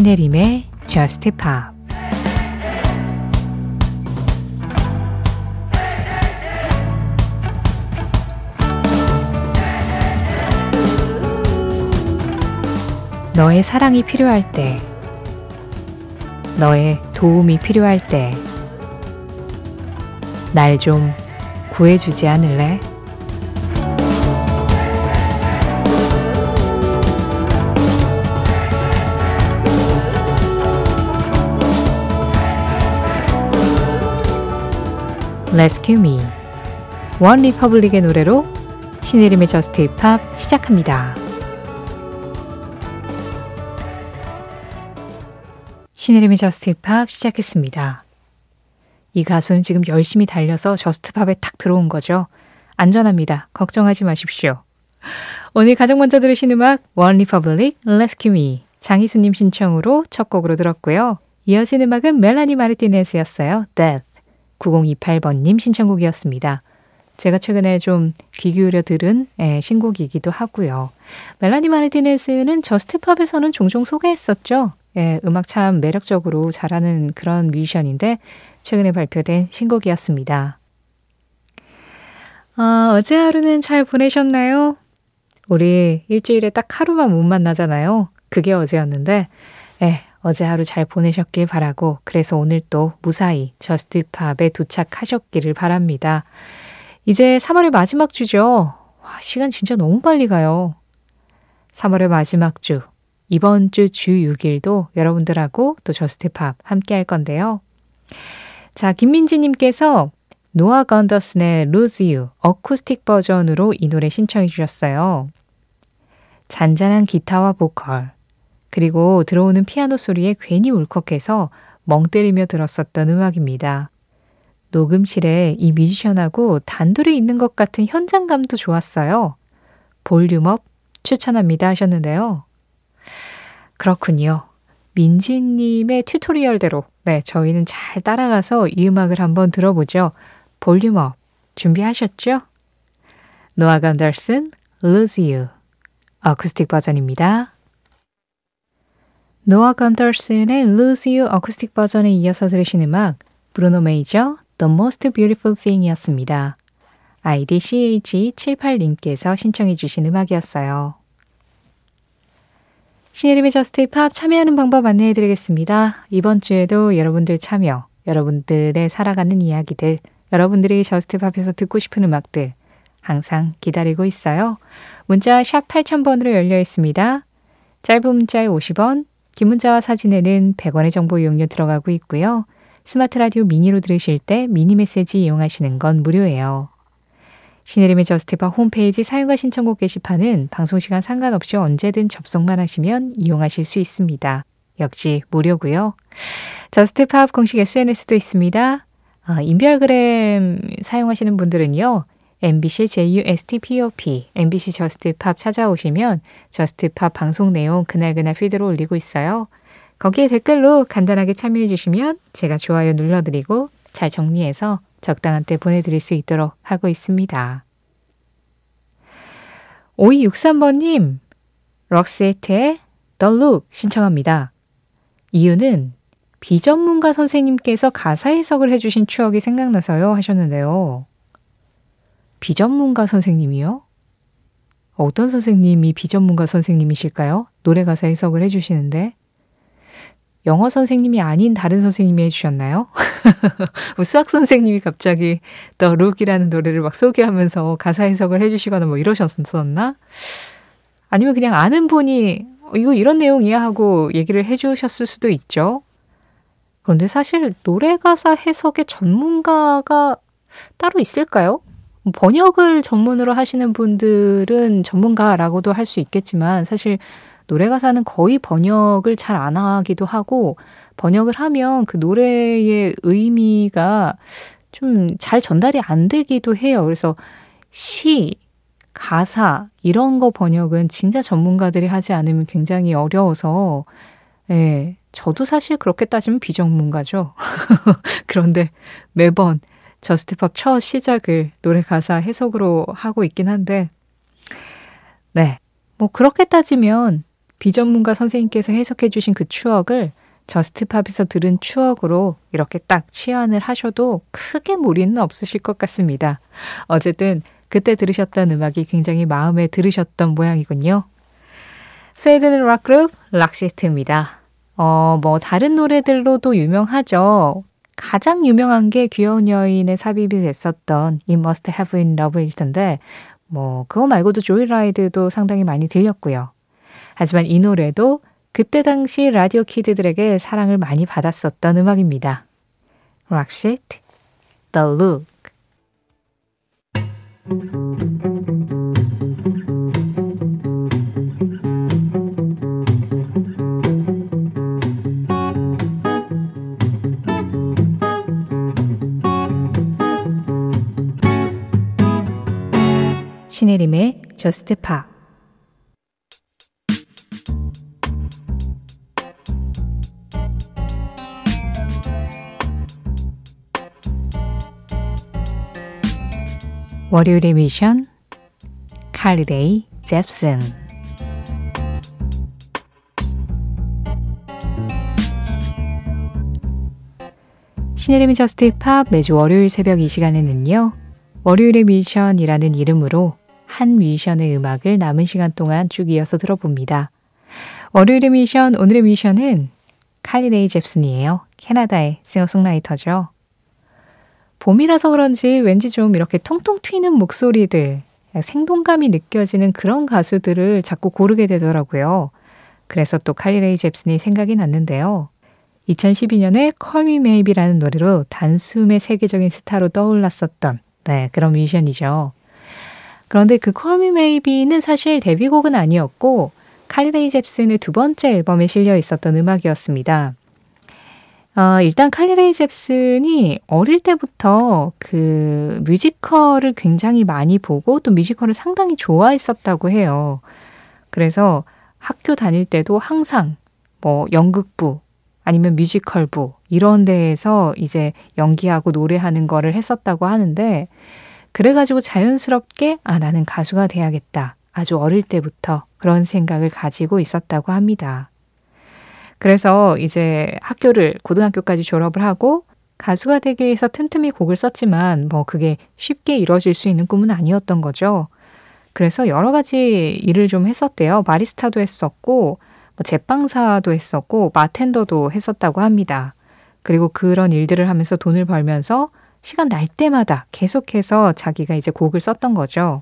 신혜림의 Just Pop. 너의 사랑이 필요할 때, 너의 도움이 필요할 때, 날 좀 구해주지 않을래? Rescue Me, One Republic의 노래로 신혜림의 Just Pop 시작합니다. 신혜림의 Just Pop 시작했습니다. 이 가수는 지금 열심히 달려서 저스트 팝에 탁 들어온 거죠. 안전합니다. 걱정하지 마십시오. 오늘 가장 먼저 들으신 음악 One Republic, Rescue Me, 장희수님 신청으로 첫 곡으로 들었고요. 이어진 음악은 멜라니 마르티네스였어요. Death. 9028번님 신청곡이었습니다. 제가 최근에 좀 귀 기울여 들은 신곡이기도 하고요. 멜라니 마르티네스는 저스트 팝에서는 종종 소개했었죠. 예, 음악 참 매력적으로 잘하는 그런 뮤지션인데 최근에 발표된 신곡이었습니다. 어제 하루는 잘 보내셨나요? 우리 일주일에 딱 하루만 못 만나잖아요. 그게 어제였는데 어제 하루 잘 보내셨길 바라고, 그래서 오늘 또 무사히 저스트 팝에 도착하셨기를 바랍니다. 이제 3월의 마지막 주죠. 와, 시간 진짜 너무 빨리 가요. 3월의 마지막 주, 이번 주 주 6일도 여러분들하고 또 저스트 팝 함께 할 건데요. 자, 김민지님께서 노아 건더슨의 Lose You 어쿠스틱 버전으로 이 노래 신청해 주셨어요. 잔잔한 기타와 보컬, 그리고 들어오는 피아노 소리에 괜히 울컥해서 멍때리며 들었었던 음악입니다. 녹음실에 이 뮤지션하고 단둘이 있는 것 같은 현장감도 좋았어요. 볼륨업 추천합니다 하셨는데요. 그렇군요. 민지님의 튜토리얼대로 저희는 잘 따라가서 이 음악을 한번 들어보죠. 볼륨업 준비하셨죠? 노아 건더슨, Lose You 어쿠스틱 버전입니다. 노아 건더슨의 Lose You 어쿠스틱 버전에 이어서 들으신 음악 브루노 메이저, The Most Beautiful Thing이었습니다. IDCH78님께서 신청해 주신 음악이었어요. 신혜림의 저스트 팝 참여하는 방법 안내해드리겠습니다. 이번 주에도 여러분들 참여, 여러분들의 살아가는 이야기들, 여러분들이 저스트 팝에서 듣고 싶은 음악들 항상 기다리고 있어요. 문자 샵 8000번으로 열려 있습니다. 짧은 문자에 50원, 긴 문자와 사진에는 100원의 정보 이용료 들어가고 있고요. 스마트 라디오 미니로 들으실 때 미니 메시지 이용하시는 건 무료예요. 신혜림의 저스트 팝 홈페이지 사용과 신청곡 게시판은 방송시간 상관없이 언제든 접속만 하시면 이용하실 수 있습니다. 역시 무료고요. 저스트 팝 공식 SNS도 있습니다. 인별그램 사용하시는 분들은요, MBC JUST POP, MBC 저스트 팝 찾아오시면 저스트 팝 방송 내용 그날그날 피드로 올리고 있어요. 거기에 댓글로 간단하게 참여해 주시면 제가 좋아요 눌러드리고 잘 정리해서 적당한 때 보내드릴 수 있도록 하고 있습니다. 5263번님, 럭세트의 The Look 신청합니다. 이유는 비전문가 선생님께서 가사 해석을 해주신 추억이 생각나서요 하셨는데요. 비전문가 선생님이요? 어떤 선생님이 비전문가 선생님이실까요? 노래 가사 해석을 해주시는데 영어 선생님이 아닌 다른 선생님이 해주셨나요? 수학 선생님이 갑자기 The Look이라는 노래를 막 소개하면서 가사 해석을 해주시거나 뭐 이러셨었나? 아니면 그냥 아는 분이 이거 이런 내용이야 하고 얘기를 해주셨을 수도 있죠. 그런데 사실 노래 가사 해석의 전문가가 따로 있을까요? 번역을 전문으로 하시는 분들은 전문가라고도 할 수 있겠지만 사실 노래 가사는 거의 번역을 잘 안 하기도 하고 번역을 하면 그 노래의 의미가 좀 잘 전달이 안 되기도 해요. 그래서 시, 가사 이런 거 번역은 진짜 전문가들이 하지 않으면 굉장히 어려워서 저도 사실 그렇게 따지면 비전문가죠. 그런데 매번 저스트팝 첫 시작을 노래 가사 해석으로 하고 있긴 한데 그렇게 따지면 비전문가 선생님께서 해석해 주신 그 추억을 저스트팝에서 들은 추억으로 이렇게 딱 치환을 하셔도 크게 무리는 없으실 것 같습니다. 어쨌든 그때 들으셨던 음악이 굉장히 마음에 들으셨던 모양이군요. 스웨덴의 락그룹 락시트입니다. 다른 노래들로도 유명하죠. 가장 유명한 게 귀여운 여인의 삽입이 됐었던 It Must Have Been Love일 텐데 그거 말고도 조이라이드도 상당히 많이 들렸고요. 하지만 이 노래도 그때 당시 라디오 키드들에게 사랑을 많이 받았었던 음악입니다. 락시트, The Look. 신혜림의 저스트 팝. 월요일의 미션, Carly Rae Jepsen. 신혜림의 저스트 팝, 매주 월요일 새벽 이 시간에는요, 월요일의 미션이라는 이름으로 한 미션의 음악을 남은 시간 동안 쭉 이어서 들어봅니다. 월요일의 미션, 오늘의 미션은 칼리 레이 잽슨이에요. 캐나다의 싱어송라이터죠. 봄이라서 그런지 왠지 좀 이렇게 통통 튀는 목소리들, 생동감이 느껴지는 그런 가수들을 자꾸 고르게 되더라고요. 그래서 또 칼리 레이 잽슨이 생각이 났는데요. 2012년에 Call Me Maybe라는 노래로 단숨에 세계적인 스타로 떠올랐었던 그런 뮤지션이죠. 그런데 그 Call Me Maybe는 사실 데뷔곡은 아니었고 칼리 레이 잽슨의 두 번째 앨범에 실려 있었던 음악이었습니다. 일단 칼리 레이 잽슨이 어릴 때부터 그 뮤지컬을 굉장히 많이 보고 또 뮤지컬을 상당히 좋아했었다고 해요. 그래서 학교 다닐 때도 항상 연극부 아니면 뮤지컬부 이런 데에서 이제 연기하고 노래하는 거를 했었다고 하는데, 그래가지고 자연스럽게 나는 가수가 돼야겠다, 아주 어릴 때부터 그런 생각을 가지고 있었다고 합니다. 그래서 이제 학교를 고등학교까지 졸업을 하고 가수가 되기 위해서 틈틈이 곡을 썼지만 그게 쉽게 이루어질 수 있는 꿈은 아니었던 거죠. 그래서 여러 가지 일을 좀 했었대요. 바리스타도 했었고 제빵사도 했었고 바텐더도 했었다고 합니다. 그리고 그런 일들을 하면서 돈을 벌면서 시간 날 때마다 계속해서 자기가 이제 곡을 썼던 거죠.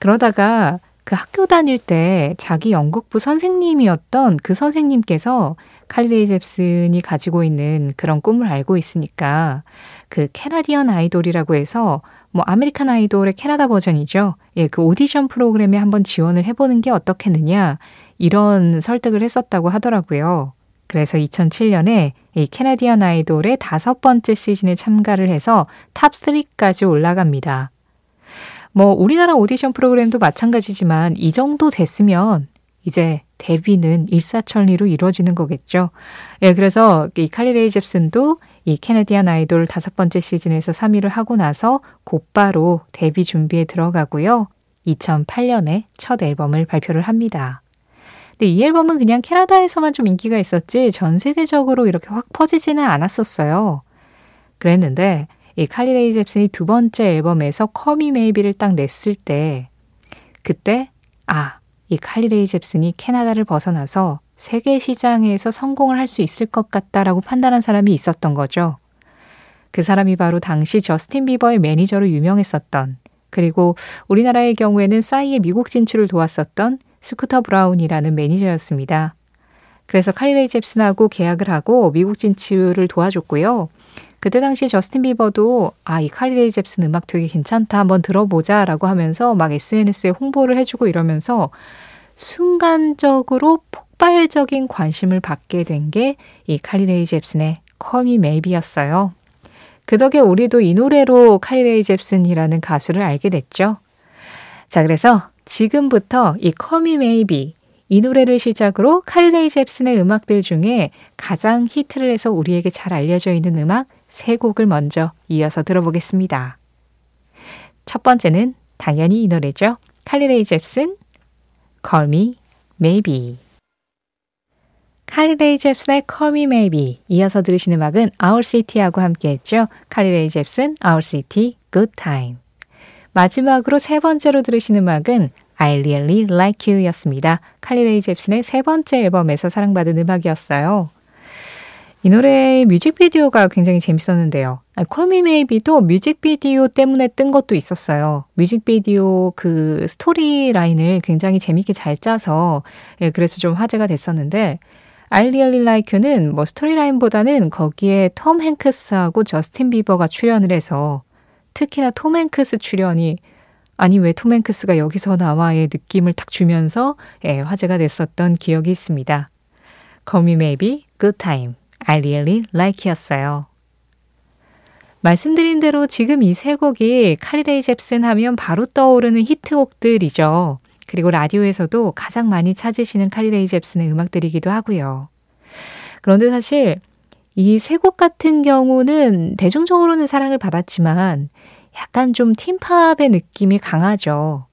그러다가 그 학교 다닐 때 자기 연극부 선생님이었던 그 선생님께서 칼리 레이 잽슨이 가지고 있는 그런 꿈을 알고 있으니까 그 캐나디언 아이돌이라고 해서 아메리칸 아이돌의 캐나다 버전이죠. 그 오디션 프로그램에 한번 지원을 해보는 게 어떻겠느냐, 이런 설득을 했었다고 하더라고요. 그래서 2007년에 이 캐나디언 아이돌의 5번째 시즌에 참가를 해서 탑3까지 올라갑니다. 우리나라 오디션 프로그램도 마찬가지지만 이 정도 됐으면 이제 데뷔는 일사천리로 이루어지는 거겠죠. 그래서 이 칼리 레이 잽슨도 이 캐나디안 아이돌 5번째 시즌에서 3위를 하고 나서 곧바로 데뷔 준비에 들어가고요. 2008년에 첫 앨범을 발표를 합니다. 근데 이 앨범은 그냥 캐나다에서만 좀 인기가 있었지 전 세계적으로 이렇게 확 퍼지지는 않았었어요. 그랬는데 이 칼리 레이 잽슨이 두 번째 앨범에서 Call Me Maybe를 딱 냈을 때, 그때 이 칼리 레이 잽슨이 캐나다를 벗어나서 세계 시장에서 성공을 할 수 있을 것 같다라고 판단한 사람이 있었던 거죠. 그 사람이 바로 당시 저스틴 비버의 매니저로 유명했었던, 그리고 우리나라의 경우에는 싸이의 미국 진출을 도왔었던 스쿠터 브라운이라는 매니저였습니다. 그래서 칼리 레이 잽슨하고 계약을 하고 미국 진출을 도와줬고요. 그때 당시 저스틴 비버도 이 칼리 레이 잽슨 음악 되게 괜찮다, 한번 들어보자 라고 하면서 막 SNS에 홍보를 해주고 이러면서 순간적으로 폭발적인 관심을 받게 된 게 이 칼리 레이 잽슨의 Call Me Maybe였어요. 그 덕에 우리도 이 노래로 칼리 레이 잽슨이라는 가수를 알게 됐죠. 자, 그래서 지금부터 이 Call Me Maybe, 이 노래를 시작으로 칼리 레이 잽슨의 음악들 중에 가장 히트를 해서 우리에게 잘 알려져 있는 음악 3곡을 먼저 이어서 들어보겠습니다. 첫 번째는 당연히 이 노래죠. 칼리 레이 잽슨, Call Me Maybe. 칼리 레이 잽슨의 Call Me Maybe. 이어서 들으신 음악은 Our City하고 함께했죠. 칼리 레이 잽슨, Our City, Good Time. 마지막으로 세 번째로 들으신 음악은 I Really Like You 였습니다. 칼리 레이 잽슨의 세 번째 앨범에서 사랑받은 음악이었어요. 이 노래의 뮤직비디오가 굉장히 재밌었는데요. Call Me Maybe도 뮤직비디오 때문에 뜬 것도 있었어요. 뮤직비디오 그 스토리 라인을 굉장히 재밌게 잘 짜서 그래서 좀 화제가 됐었는데 I Really Like You는 뭐 스토리 라인보다는 거기에 톰 행크스하고 저스틴 비버가 출연을 해서 특히나 톰 행크스 출연이 아니 왜 톰 행크스가 여기서 나와의 느낌을 딱 주면서 화제가 됐었던 기억이 있습니다. Call Me Maybe, Good Time. I Really Like You였어요. 말씀드린 대로 지금 이 세 곡이 칼리 레이 잽슨 하면 바로 떠오르는 히트곡들이죠. 그리고 라디오에서도 가장 많이 찾으시는 칼리 레이 잽슨의 음악들이기도 하고요. 그런데 사실 이 세 곡 같은 경우는 대중적으로는 사랑을 받았지만 약간 좀 틴팝의 느낌이 강하죠.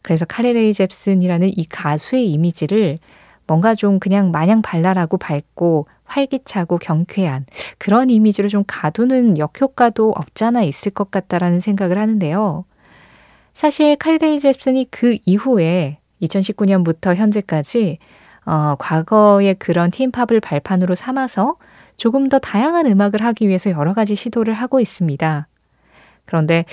그래서 칼리 레이 잽슨이라는 이 가수의 이미지를 뭔가 좀 그냥 마냥 발랄하고 밝고 활기차고 경쾌한 그런 이미지로 좀 가두는 역효과도 없잖아 있을 것 같다라는 생각을 하는데요. 사실 칼리 레이 잽슨이 그 이후에 2019년부터 현재까지 과거의 그런 틴팝을 발판으로 삼아서 조금 더 다양한 음악을 하기 위해서 여러 가지 시도를 하고 있습니다. 그런데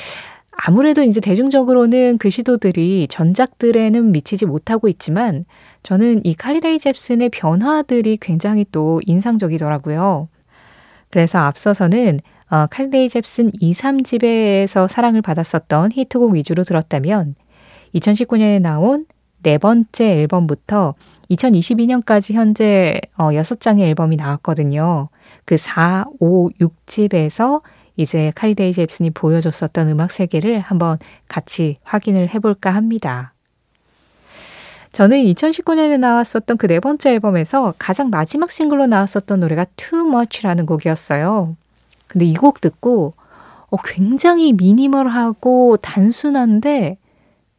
아무래도 이제 대중적으로는 그 시도들이 전작들에는 미치지 못하고 있지만 저는 이 칼리 레이 잽슨의 변화들이 굉장히 또 인상적이더라고요. 그래서 앞서서는 칼리 레이 잽슨 2, 3집에서 사랑을 받았었던 히트곡 위주로 들었다면 2019년에 나온 네 번째 앨범부터 2022년까지 현재 6장의 앨범이 나왔거든요. 그 4, 5, 6집에서 이제 칼리 레이 잽슨이 보여줬었던 음악 세계를 한번 같이 확인을 해볼까 합니다. 저는 2019년에 나왔었던 그 네 번째 앨범에서 가장 마지막 싱글로 나왔었던 노래가 Too Much라는 곡이었어요. 근데 이 곡 듣고 굉장히 미니멀하고 단순한데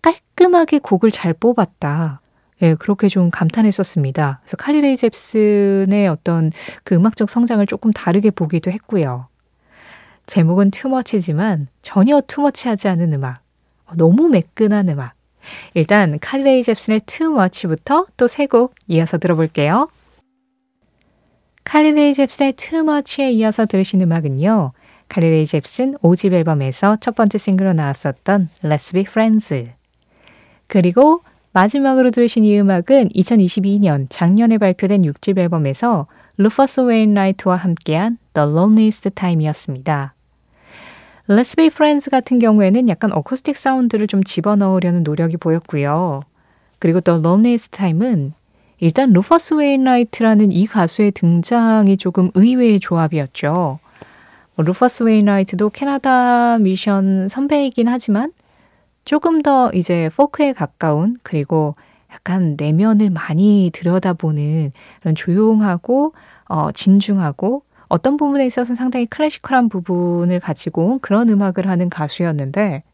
깔끔하게 곡을 잘 뽑았다. 예, 그렇게 좀 감탄했었습니다. 그래서 칼리 레이 잽슨의 어떤 그 음악적 성장을 조금 다르게 보기도 했고요. 제목은 투머치지만 전혀 투머치하지 않은 음악, 너무 매끈한 음악. 일단 칼리 레이 잽슨의 투머치부터 또 세 곡 이어서 들어볼게요. 칼리 레이 잽슨의 투머치에 이어서 들으신 음악은요. 칼리 레이 잽슨 5집 앨범에서 첫 번째 싱글로 나왔었던 Let's Be Friends. 그리고 마지막으로 들으신 이 음악은 2022년 작년에 발표된 6집 앨범에서 루퍼스 웨인라이트와 함께한 The Loneliest Time이었습니다. Let's Be Friends 같은 경우에는 약간 어쿠스틱 사운드를 좀 집어넣으려는 노력이 보였고요. 그리고 또 Loneliest Time은 일단 루퍼스 웨인라이트라는 이 가수의 등장이 조금 의외의 조합이었죠. 루퍼스 웨인라이트도 캐나다 미션 선배이긴 하지만 조금 더 이제 포크에 가까운 그리고 약간 내면을 많이 들여다보는 그런 조용하고 진중하고 어떤 부분에 있어서는 상당히 클래시컬한 부분을 가지고 온 그런 음악을 하는 가수였는데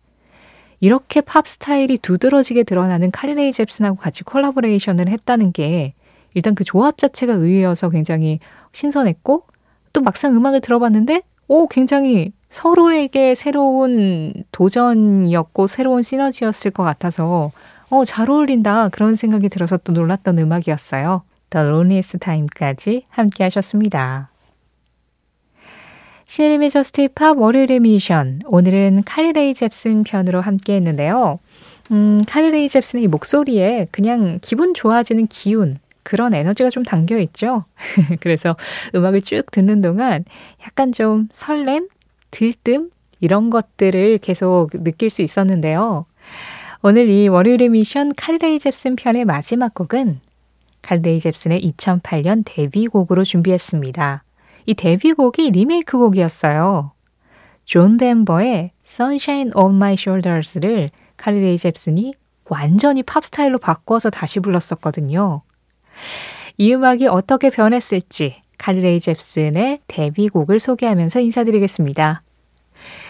이렇게 팝 스타일이 두드러지게 드러나는 칼리 레이 잽슨하고 같이 콜라보레이션을 했다는 게 일단 그 조합 자체가 의외여서 굉장히 신선했고 또 막상 음악을 들어봤는데 굉장히 서로에게 새로운 도전이었고 새로운 시너지였을 것 같아서 잘 어울린다 그런 생각이 들어서 또 놀랐던 음악이었어요. The Loneliest Time까지 함께 하셨습니다. 신혜림의 저스트 팝 월요일의 미션. 오늘은 칼리 레이 잽슨 편으로 함께 했는데요. 칼리 레이 잽슨의 목소리에 그냥 기분 좋아지는 기운, 그런 에너지가 좀 담겨 있죠. 그래서 음악을 쭉 듣는 동안 약간 좀 설렘, 들뜸 이런 것들을 계속 느낄 수 있었는데요. 오늘 이 월요일의 미션 칼리 레이 잽슨 편의 마지막 곡은 칼리 레이 잽슨의 2008년 데뷔곡으로 준비했습니다. 이 데뷔곡이 리메이크 곡이었어요. 존 덴버의 Sunshine on My Shoulders를 칼리 레이 잽슨이 완전히 팝 스타일로 바꿔서 다시 불렀었거든요. 이 음악이 어떻게 변했을지 칼리 레이 잽슨의 데뷔곡을 소개하면서 인사드리겠습니다.